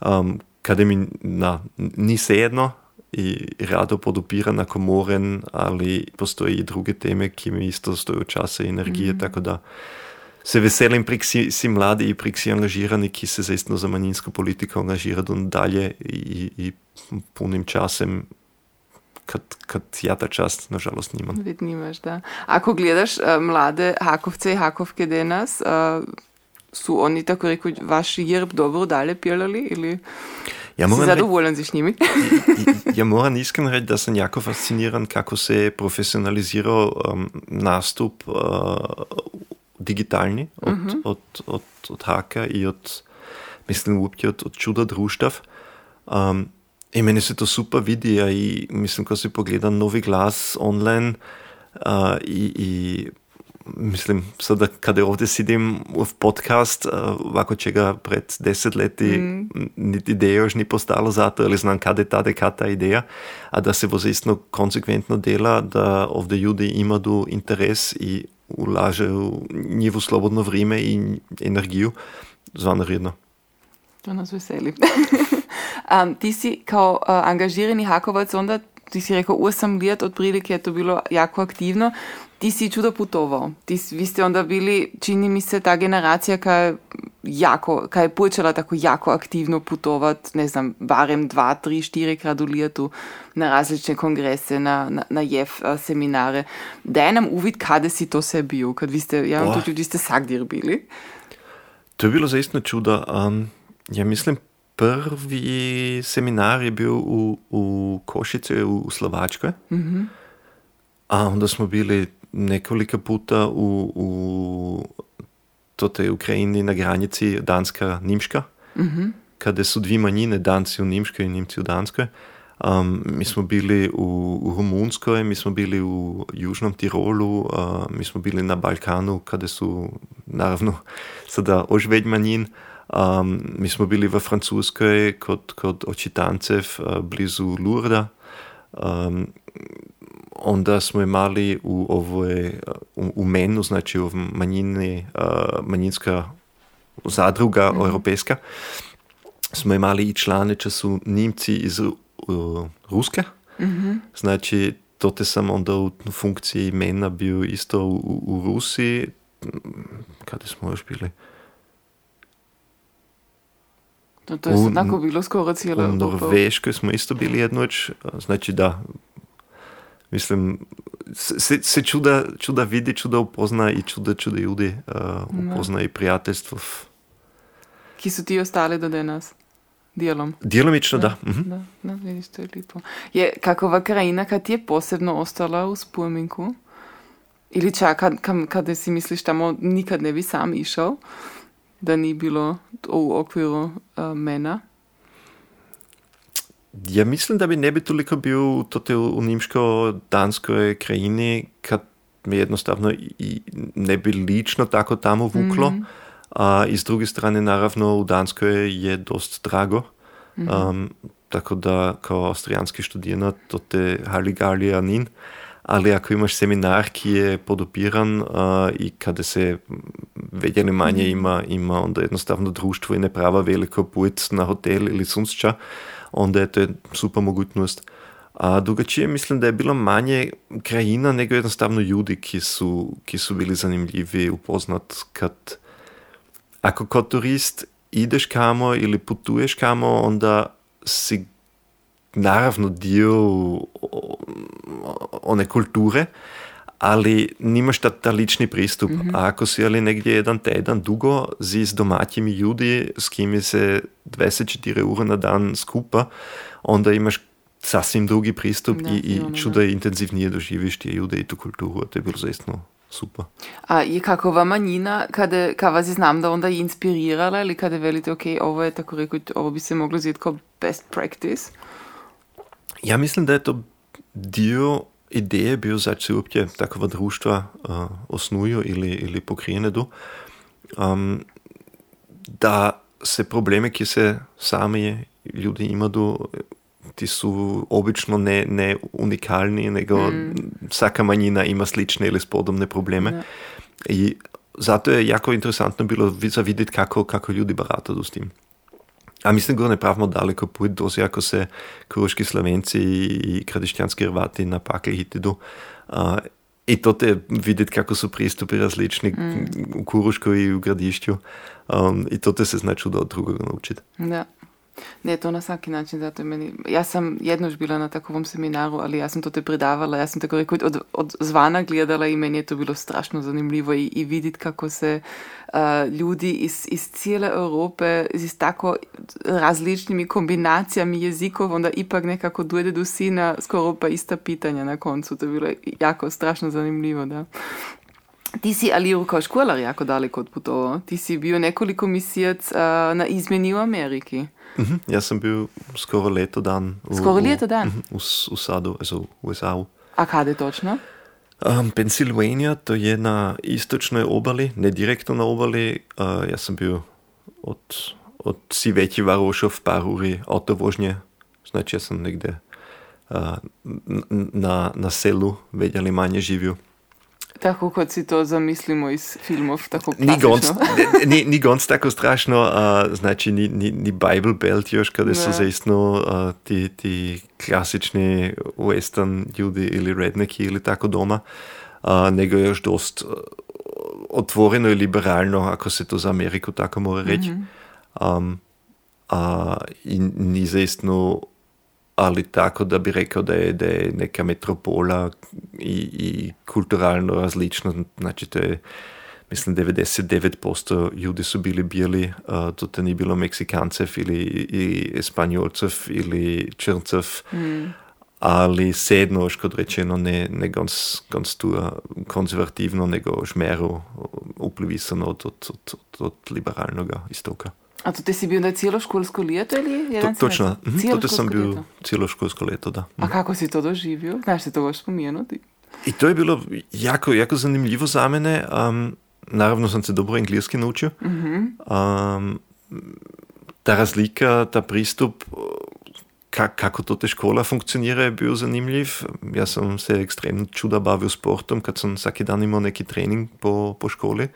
Mm. Um, kada mi na, ni sedno i rado podupiran, ako moren, ali postoje i druge teme, ki mi isto stoju časa i energije, mm-hmm. tako da se veselim, prik si, si mladi i prik si angažirani, ki se zaistno za manjinsko politiko angažirati dalje i, i punim časem, kad, kad ja ta čast, nažalost, nimam. Vid nimaš, da. Ako gledaš uh, mlade hakovce i hakovke danas, uh, su oni, tako reku, vaš jerb dobro dalje pjelali ili... Ja moram zadovoljan si s njimi. Ja moram iskreno reći da sam jako fasciniran kako se profesionalizirao um, nastup uh, digitalni od, uh-huh. od, od, od haka i od, mislim, uopće od, od čuda društav. Um, I meni se to super vidi, a i, mislim, ko se pogleda Novi glas online uh, i, i mislim, sada kada ovdje sidim u podcast, ovako čega pred deset leti mm. niti ideja još ni postala zato, ali znam kada je tada, kada je ideja, a da se vozistno konsekventno dela, da ovdje ljudi imaju interes i ulaže u njivo slobodno vrijeme i energiju, zvanredno. To nas veseli. um, ti si kao uh, angažirani hakovac, onda ti si rekao osam let otprilike je to bilo jako aktivno. Ti si čudo putovao. Ti, vi ste onda bili, čini mi se, ta generacija koja je, jako, koja je počela tako jako aktivno putovat, ne znam, barem dva, tri, štiri krat u letu na različne kongrese, na, na, na jef seminare. Daj nam uvid kada si to se bio, kad vi ste, ja vam to čudim, ste sagdir bili. To je bilo zaistno čudo. Um, ja mislim, prvi seminar je bil u, u Košice, u, u Slovačkoj. Mm-hmm. A onda smo bili nekoliko puta u, u tej Ukrajini na granici Danska-Nimška, mm-hmm. kada su dvi manjine, Danci u Nimškoj i Nimci u Danskoj. Um, mi smo bili u, u Rumunskoj, mi smo bili u Južnom Tirolu, uh, mi smo bili na Balkanu, kada su, naravno, sada ožveď manjin. Um, mi smo bili v Francuskoj kod, kod očitancev uh, blizu Lourdesa. Um, onda smo imali u ovoj, u, u menu, znači u manjini, uh, manjinska zadruga mm-hmm. europejska, smo imali i člane, če su Nimci iz uh, Ruske, mm-hmm. znači tote sam onda u funkciji mena bio isto u, u Rusiji, kada smo još bili? No, to je u, tako bilo skoro cijelo. U Norveškoj smo isto bili jednoč, znači da, mislim, se, se čuda, čuda vidi, čuda upozna i čuda čuda ljudi uh, upozna no. i prijateljstvo. Ki su ti ostali do danas? Dijelom? Djelomično, da. Da, mhm. da, da vidiš, to je lipo. Je kakova krajina kad ti je posebno ostala u spominku? Ili čak kad, kada si misliš tamo nikad ne bi sam išao? Da ni bilo u okviru uh, mena? Ja mislim, da bi ne bi toliko bil tote v nimško-danskoj krajini, kad me jednostavno i ne bi lično tako tamo vuklo. Mm-hmm. A iz druge strane, naravno, u Danskoj je dost drago. Mm-hmm. Um, tako da, kao austrijanski študijent, tote haligalija nin. Ali ako imaš seminar, ki je podupiran uh, i kada se vedjeli manje ima, ima onda jednostavno društvo i ne prava veliko put na hotel ili sumšća, onda je to super mogućnost. A drugačije mislim, da je bilo manje krajina nego jednostavno ljudi, ki su, ki su bili zanimljivi upoznat. Kad, ako kot turist ideš kamo ili putuješ kamo, onda si naravno dio one kulture, ali nimaš ta, ta lični pristup. Mm-hmm. A ako si ali negdje jedan tjedan dugo si s domaćimi ljudi, s kimi se dvadeset četiri ure na dan skupa, onda imaš sasvim drugi pristup da, i, i ono, čuda da. Intenzivnije doživiš tije ljude i tu kulturu. To je bilo zaistno super. A je kakova manjina, kada, kada vas znam da onda je inspirirala ili kada velite, ok, ovo je tako rekao, ovo bi se moglo zvijeti kao best practice? Ja mislim, da je to dio ideje bio, zač se uopće takova društva uh, osnuju ili, ili pokrijenedu, um, da se probleme, ki se sami ljudi imaju, ti su obično ne, ne unikalni, nego mm. vsaka manjina ima slične ili spodobne probleme. Ne. I zato je jako interesantno bilo vidjeti kako, kako ljudi barataju s tim. A mislim, da ne pravimo daleko put, dozi ako se koroški Slovenci i kradišćanski Hrvati na pake hitidu. Uh, I to te vidjeti kako su pristupi različni mm. u Kuroškoj i u Gradišću. Um, I to te se znači da od drugoga naučiti. Da. Ne, to na svaki način, zato je meni... Ja sam jednož bila na takovom seminaru, ali ja sam to te predavala, ja sam tako rekao, od, od zvana gledala i meni je to bilo strašno zanimljivo i, i vidjeti kako se uh, ljudi iz, iz cijele Europe, iz tako različnimi kombinacijami jezikov, onda ipak nekako dojde do sina skoro pa ista pitanja na koncu. To je bilo jako strašno zanimljivo, da. Ti si ali kao školar jako daleko odputovao. Ti si bio nekoliko mjesec uh, na izmjeni u Ameriki. Mm-hmm. Jaz sem bil skoro leto dan v, skoro leto dan? V, v, v Sadu, also v U S A. A kada točno? Um, Pennsylvania, to je na istočnoj obali, ne direktno na obali. Uh, ja sam bio od, od Siveti Varošov par uri autovožnje. Znači ja sam negde uh, na, na selu, vedjali manje živio. Tako kot si to zamislimo iz filmov, tako klasično. Ni gonc tako strašno, uh, znači ni, ni, ni Bible Belt još, kada ne. Su zaistno uh, ti, ti klasični western ljudi ili redneki ili tako doma, uh, nego još dost otvoreno i liberalno, ako se to za Ameriku tako mora reći. Mm-hmm. Um, uh, I ni zaistno ali tako da bi rekao da je, da je neka metropola i, i kulturalno različna. Znači to je, mislim, devedeset devet posto ljudi su bili bijeli, uh, to te nije bilo Meksikancev ili i Espanjolcev ili Črncev, mm. ali sedno, škod rečeno, ne, ne gons, gons tura konzervativno, nego šmeru uplivisano od, od, od, od liberalnoga istoka. A to te si bil na cijelo školsko leto ili jedan to, točno, mhm, cijelo to sam bil leto. Cijelo školsko leto, da. A kako si to doživio? Znaš se to boš spomenuti? I to je bilo jako, jako zanimljivo za mene. Um, naravno sam se dobro engleski naučio. Mm-hmm. Um, ta razlika, ta pristup, ka, kako to te škola funkcionira, je bio zanimljiv. Ja sam se ekstremno čuda bavio sportom, kad sam vsaki dan imao neki trening po, po školi.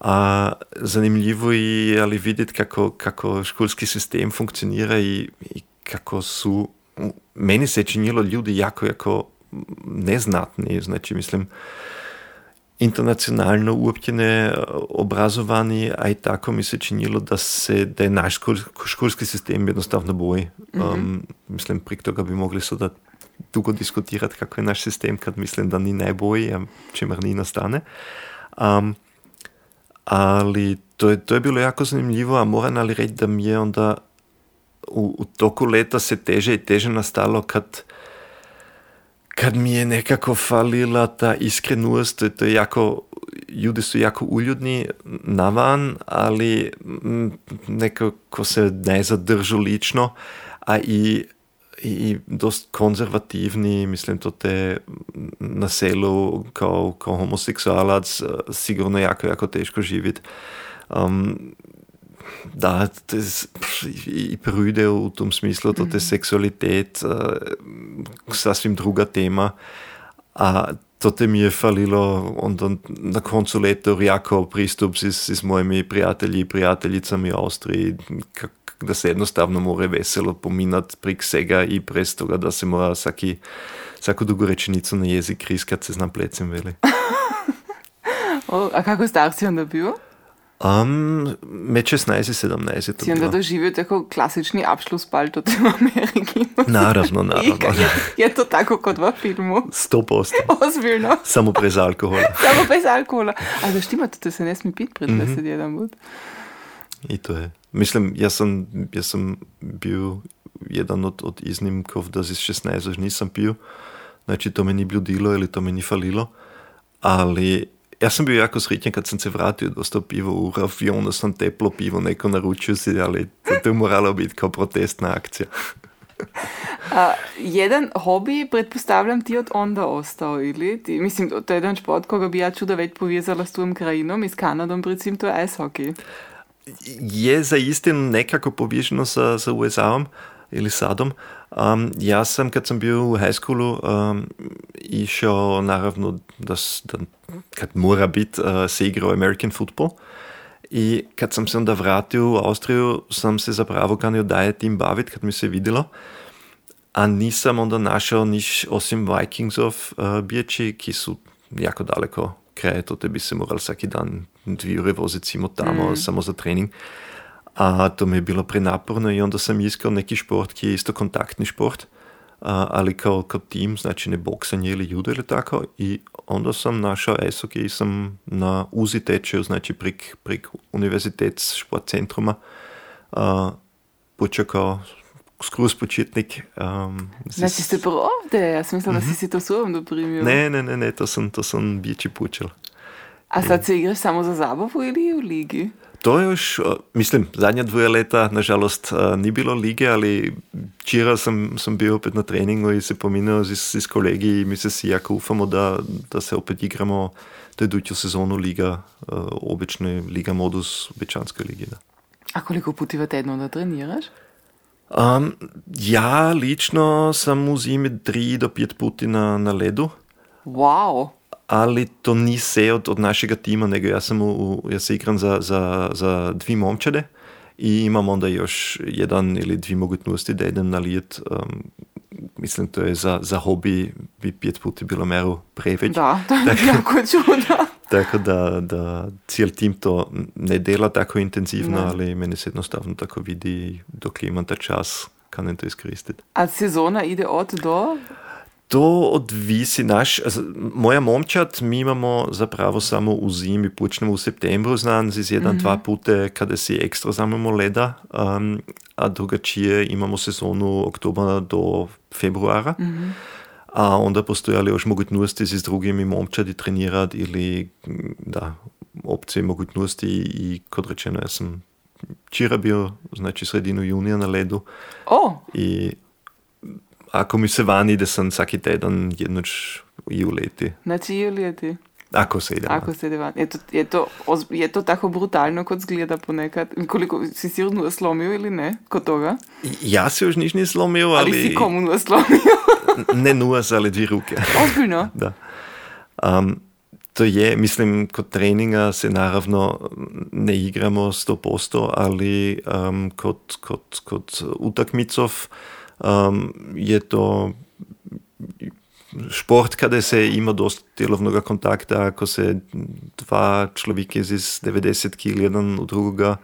A zanimljivo je ali vidjeti kako, kako školski sistem funkcionira i, i kako su, meni se činilo ljudi jako, jako neznatni, znači mislim internacionalno uopćene obrazovani, a i tako mi se činilo da se, da je naš škol, školski sistem jednostavno boji. Mm-hmm. Um, mislim, prik toga bi mogli sada dugo diskutirati kako je naš sistem, kad mislim da ni najbolji, a čemer ni nastane. Um, Ali to je, to je bilo jako zanimljivo, a moram ali reći da mi je onda u, u toku leta se teže i teže nastalo kad, kad mi je nekako falila ta iskrenost, to je, to je jako, ljudi su jako uljudni na van, ali nekako se ne zadržu lično, a i i dost konzervativni, mislim, to te na selu kao, kao homoseksualac sigurno jako, jako teško živjeti. Um, da, to je, i prude u tom smislu, to te seksualitet, uh, sasvim druga tema, a to te mi je falilo onda na koncu leta jako pristup s mojimi prijatelji i prijateljicami u Austriji, kako da se jednostavno more veselo pominat prik sega i prez toga da se mora vsaki, vsako dugo rečenico na jezik riskat, se znam plecem veli. O, a kako star si onda bio? Um, med šesnaest i sedamnaest je to si bila. Si onda doživio tako klasični abšluspalt od Ameriki. Naravno, naravno. Je, je to tako kot v filmu? sto posto. Ozbiljno. Samo prez alkohola. Samo prez alkohola. A zaštimate, to se ne smi pit pred dvadeset mm-hmm. jedan bud. I to je. Mislim, ja sam, ja sam bio jedan od, od iznimkov, da si šesnaest još nisam pio. Znači, to me ni bludilo ili to me ni falilo. Ali ja sam bio jako srećen kad sam se vratio, dosta pivo u rafi, onda sam teplo pivo neko naručio si, ali to je moralo biti kao protestna akcija. A, jedan hobi, pretpostavljam, ti od onda ostao, ili? Ti, mislim, to je jedan šport koga bi ja čuda već povezala s tvojim krajinom i s Kanadom, predvsem to je ice hockey. Je zaistim nekako poveženo sa, sa U S A-om ili Sadom. Um, jaz sem, kad sam bio u high schoolu, um, išao naravno, da, da, kad mora biti, uh, se igrao American football. I kad sam se onda vratio u Austriju, sam se zapravo kanio daje tim baviti, kad mi se videlo. A nisam onda našao niš osim Vikingsov uh, biječi, ki su jako daleko kraj, tote bi se moral vsaki dan dve ure voziti simo tamo, mm. samo za trening. A to mi je bilo prenaporno i onda sam iskal neki šport, ki je isto kontaktni šport, a, ali kao, kao tim, znači ne boksanje ili judo ili tako. I onda sam našao ice hockey, sam na U Z I tečeju, znači prik, prik univerzitet športcentruma, a, počakao skroz početnik. Um, znači ste pravde, ja sam mislila, mm-hmm. da si si to sobom doprimil. Ne, ne, ne, ne, to sam, to sam biječi počel. A sad se igraš samo za zabavu ili u ligi? to još, mislim, zadnja dvoje leta, nažalost, ni bilo lige, ali včeraj sem, sem bil opet na treningu in se pominil z, z kolegi in mi se si jako ufamo, da, da se opet igramo to iduću sezonu liga, obične liga modus, običanske lige. Da. A koliko puti v tednu da treniraš? Um, ja, lično sam u zimi tri do pet puti na, na ledu. Wow! Ali to ni se od, od našega tima, nego ja sam u, ja se igram za, za, za dvi momčade i imam onda još jedan ili dvi mogućnosti da idem na lijet. Um, mislim, to je za, za hobi bi pet puti bilo meru preveć. Da, to je tako, jako čuda. Tako da, da cijel tim to ne dela tako intenzivno, ne. Ali meni se jednostavno tako vidi dok imam ta čas, kanem to iskoristiti. A sezona ide od do... To odvisi naš, moja momčad, mi imamo zapravo samo v zimi, počnemo v septembru znan, z jedan, mm-hmm. dva pute, kada si ekstra zamemo leda, um, a drugačije imamo sezonu oktobra do februara, mm-hmm. a onda postojali još mogućnosti z drugimi momčadi trenirati ili da, opcije mogućnosti i kot rečeno, ja sam včera bio, znači sredinu junija na ledu. Oh. I ako mi se vani, da sam vsaki teden jednoč i u leti. Znači i u leti? Ako se ide van. Ako se ide van. Je to, je to, je to tako brutalno, kot zgleda ponekad? Koliko, si si urno slomil ili ne? Kot toga? Ja se još niš ni slomil, ali... Ali si komu urno slomil? Ne nuas, ali dvi ruke. Ozbiljno? Da. Um, to je, mislim, kot treninga se naravno ne igramo sto posto, ali um, kot, kot, kot utakmicov Um, je to šport, kada se ima dosta telovnoga kontakta, ko se dva človike iz devedeset kilogramov, jedan u drugoga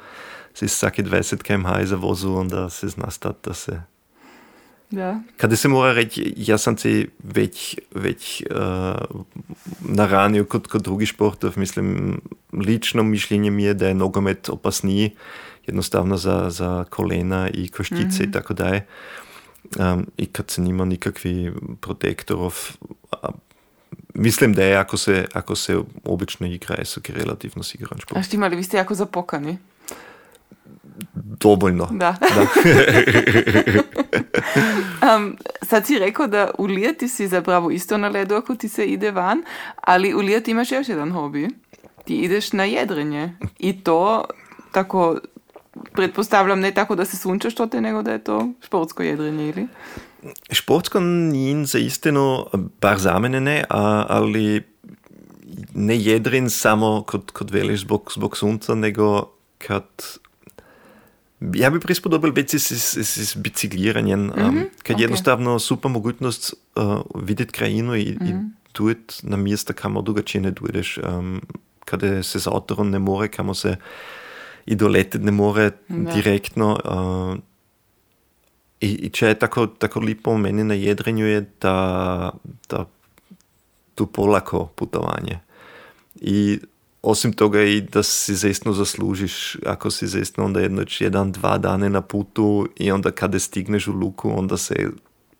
se vsaki dvadeset kilometara zavozu, onda se zna stat, da se... Ja. Kada se mora reći, ja sam se već, već uh, naranil kot, kot drugi športov, mislim, lično mišljenje mi je, da je nogomet opasniji, jednostavno za, za kolena i koštice, mm-hmm. i tako dalje. Um, i kad se nima nikakvi protektorov, a, mislim da je, ako se, ako se obično igra, je sok relativno siguran šport. A štima, ali vi ste jako zapokani? Dovoljno. Da. Da. um, sad si rekao da u lijeti si zapravo isto na ledu ako ti se ide van, ali u lijeti imaš još jedan hobi. Ti ideš na jedrenje i to tako... Pretpostavljam ne tako, da se sunčaš tote, nego da je to športsko jedrenje, ili? Športsko ni za istino, bar za mene ne, a, ali ne jedrin samo kot, kot veliš zbog, zbog sunca, nego kad... Ja bi prispodobil već s bicikliranjem, mm-hmm. um, kad okay. jednostavno super mogućnost uh, vidjeti krajinu i, mm-hmm. i dujeti na mjesta, kamo drugačije ne dujdeš. Um, kada se za avtorom ne more, kamo se i doletet ne more da. direktno. Uh, i, I če je tako, tako lipo meni na jedrenju je da, da tu polako putovanje. I osim toga i da si zesno zaslužiš, ako si zesno onda jednoč jedan, dva dane na putu i onda kada stigneš u luku, onda se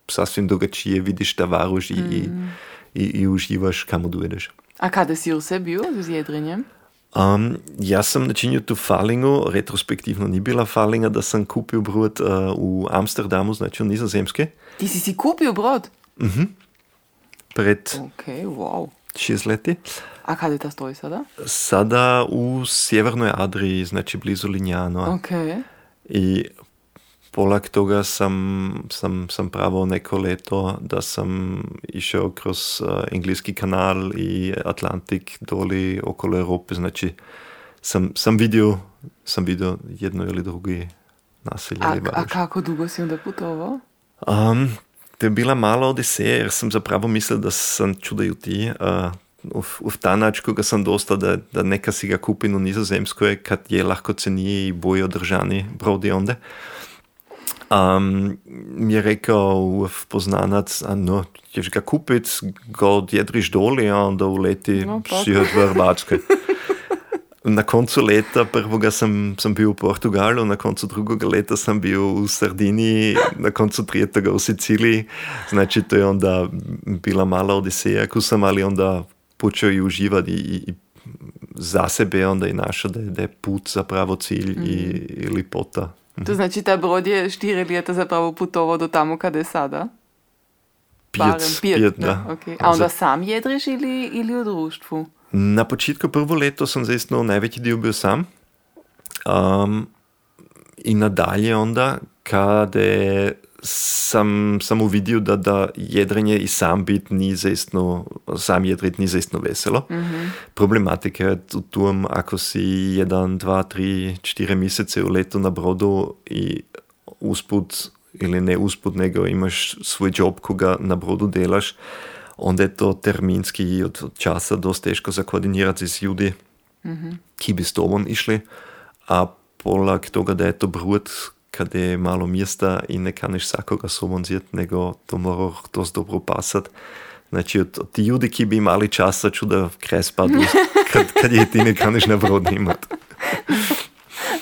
sasvim drugačije vidiš da varuš i, mm. i, i, i uživaš kamo dojedeš. A kada si u sebi uz jedrenjem? Um, jaz sem načinil tu falingo, retrospektivno ni bila falinga, da sem kupil brod uh, v Amsterdamu, znači v Nizozemske. Ti si si kupil brod? Uh-huh. Pred okay, wow. šest leti. A kaj je ta stoji sada? Sada v Sjevernoj Adriji, znači blizu Lignano. Okay. I poleg toga sem, sem, sem pravo neko leto, da sem išel kroz uh, Englijski kanal i Atlantik doli okolo Evrope. Znači, sam, sam vidio sam vidio jedno ili drugi naselje. A, a kako dugo si onda putovao? Um, to je bila mala odiseja, jer sam zapravo mislil, da sam čudaju ti. Uh, v, v ta nač, ko ga sem dostal, da, da neka si ga kupim v Nizozemskoj, kad je lahko ceni i bojo držani brodi onde. Um, mi je rekel poznanac, a no, ćeš ga kupiti, ga odjedriš doli, a onda u leti no, si od Hrvatske. Na koncu leta prvoga sam, sam bil u Portugalu, na koncu drugoga leta sam bio u Sardini, na koncu trijetoga u Siciliji. Znači, to je onda bila mala odiseja, ko sam ali onda počeo i uživati i, i za sebe onda i naša, da je, da je put zapravo cilj mm. i, i lipota. To znači ta Brod je štiri leta zapravo putovao do tamo kada je sada? Pijet, pijet, da. Okay. A onda sam jedreš ili, ili u društvu? Na početku prvo leto sam zaistno najveći dio bio sam. Um, I nadalje onda kada sam, sam uvidio da, da jedrenje i sam bit nije zaistno, sam jedrit nije zaistno veselo. Mm-hmm. Problematika je u tom ako si jedan, dva, tri, četiri mjesece u letu na brodu i usput ili ne usput, nego imaš svoj job koga na brodu delaš, onda je to terminski od, od časa dosta teško zakoordinirati s ljudi, mm-hmm. ki bi s tobom išli, a polag toga da je to brod, kada je malo mjesta i ne kaneš vsakoga sobom zjet, nego to mora dost dobro pasat. Znači, od, od ti ljudi, ki bi imali časa, čuda kraj spadlo, kad, kad je ti ne kaneš na brod imat.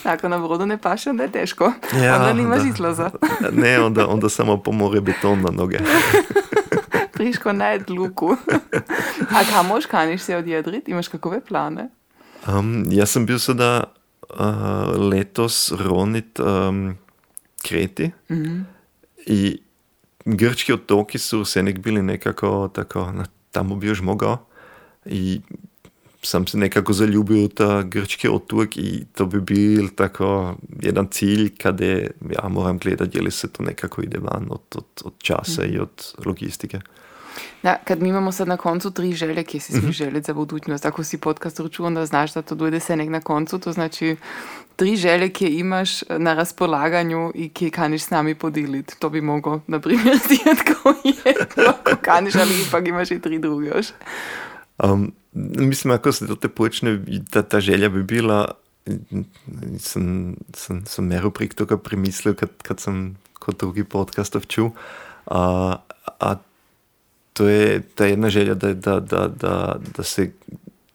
Ako na brodu ne paše, onda je teško. Ja, onda nimaš izlaza. Ne, onda, onda samo pomore beton na noge. Priško najet luku. A kamoš kaniš se odjedrit? Imaš kakove plane? Um, jaz sem bil sada uh, letos ronit um, Kreti. Mm-hmm. I grčki otoki su se nek bili nekako tako, na, tamo bi još mogao. I sam se nekako zaljubil u ta grčki otok i to bi bil tako jedan cilj kada ja moram gledat je li se to nekako ide van od, od, od časa mm. i od logistike. Da, kad mi imamo sad na koncu tri želje, kje si smiš željet za budućnost, ako si podcast ruču, onda znaš da to dojde se nek na koncu, to znači tri želje kje imaš na raspolaganju i kje kaniš s nami podilit. To bi mogo, na primjer, sijat ko jedno, ko kaniš, ali ipak imaš i tri druge još. Um, mislim, ako se to te počne, ta, ta želja bi bila, sem, sem, sem meru prik toga premislil, kad, kad sam kod drugi podcastov čul, a, a to je ta jedna želja, da, da, da, da, da se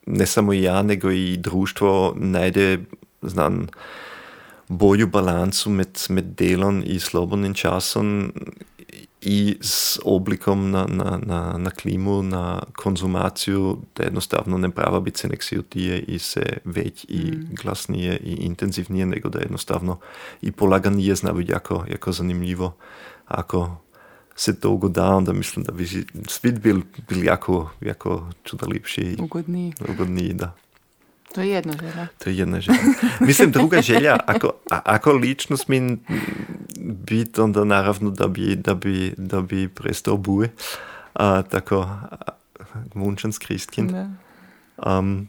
ne samo ja, nego i društvo najde, znam, bolju balancu med, med delom i slobodnim časom i s oblikom na, na, na, na klimu, na konzumaciju, da jednostavno ne prava biti se nek se utije i se već mm. i glasnije i intenzivnije, nego da jednostavno i polaganije zna biti jako, jako zanimljivo. Ako se to ugoda, onda mislim da bi svet bil, bil jako, jako čudalipši i ugodniji. Ugodniji, da. To je jedna želja. To je jedna želja. Mislim, druga želja, ako, ako ličnost mi biti, onda naravno da bi, da bi, da bi prestao buj, a, tako vunčans Kristkind. Um,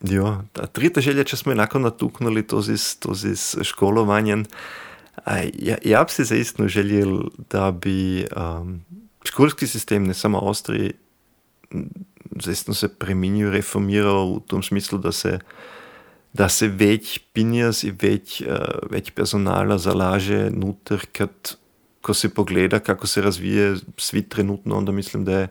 ja, trita želja, če smo enako natuknuli to z, to z školovanjem, a, ja, ja bi se zaistno željel, da bi um, školski sistem, ne samo Avstriji, zaistno se preminil, reformiral v tom smislu, da se, da se več pinjas i več, uh, več personala zalaže nuter, kad, ko se pogleda, kako se razvije svet trenutno, onda mislim, da je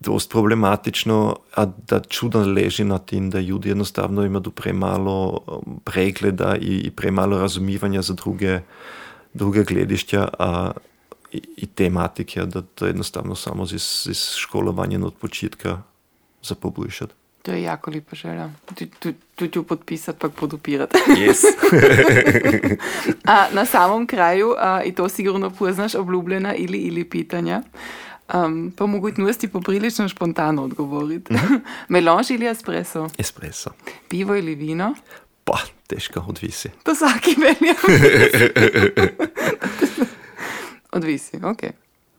dost problematično, a da čudan leži na tim, da ljudi jednostavno imaju premalo pregleda i, i premalo razumivanja za druge, druge gledišća, a i tematike, da to jednostavno samo z, z školovanjem od početka zapoboljšati. To je jako lipa želja. Tu, tu, tu ću potpisat, pak podupirati. Yes. A na samom kraju, a, i to sigurno poznaš, obljubljena ili ili pitanja, um, po mogućnosti poprilično špontano odgovoriti. Mm-hmm. Melange ili espresso? Espresso. Pivo ili vino? Pa, teško, odvisi. To vsaki velja. Odvisi, ok.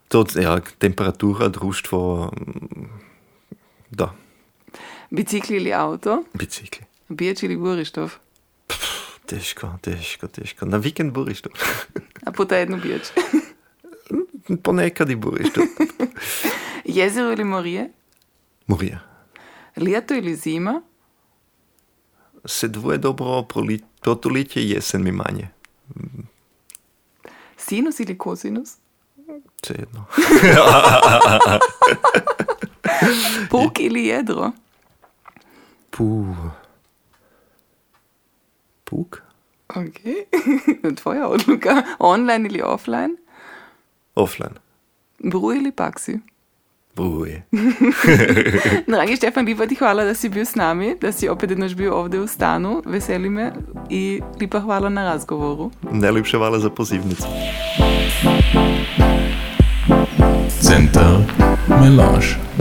To, ja, temperatura, društvo, da. Bicikli ili auto? Bicikli. Bijač ili Burištov? Pff, teško, teško, teško. Na vikend Burištov. A potajedno bijač? Ponekad i Burištov. Jezero ili morije? Morije. Ljeto ili zima? Se dvoje dobro, proli, protolitje jesen mi manje. Sinus ili kosinus? Vsejedno. Puk ili jedro? Puh. Puk? Ok. Tvoja odluka. Online ili offline? Offline. Bruj ili paksi? Buje. Dragi Štefan, lipa ti hvala da si bio s nami, da si opet jednož bio ovdje u stanu. Veseli me i lipa hvala na razgovoru. Najljepše hvala za pozivnicu. Centar Melange.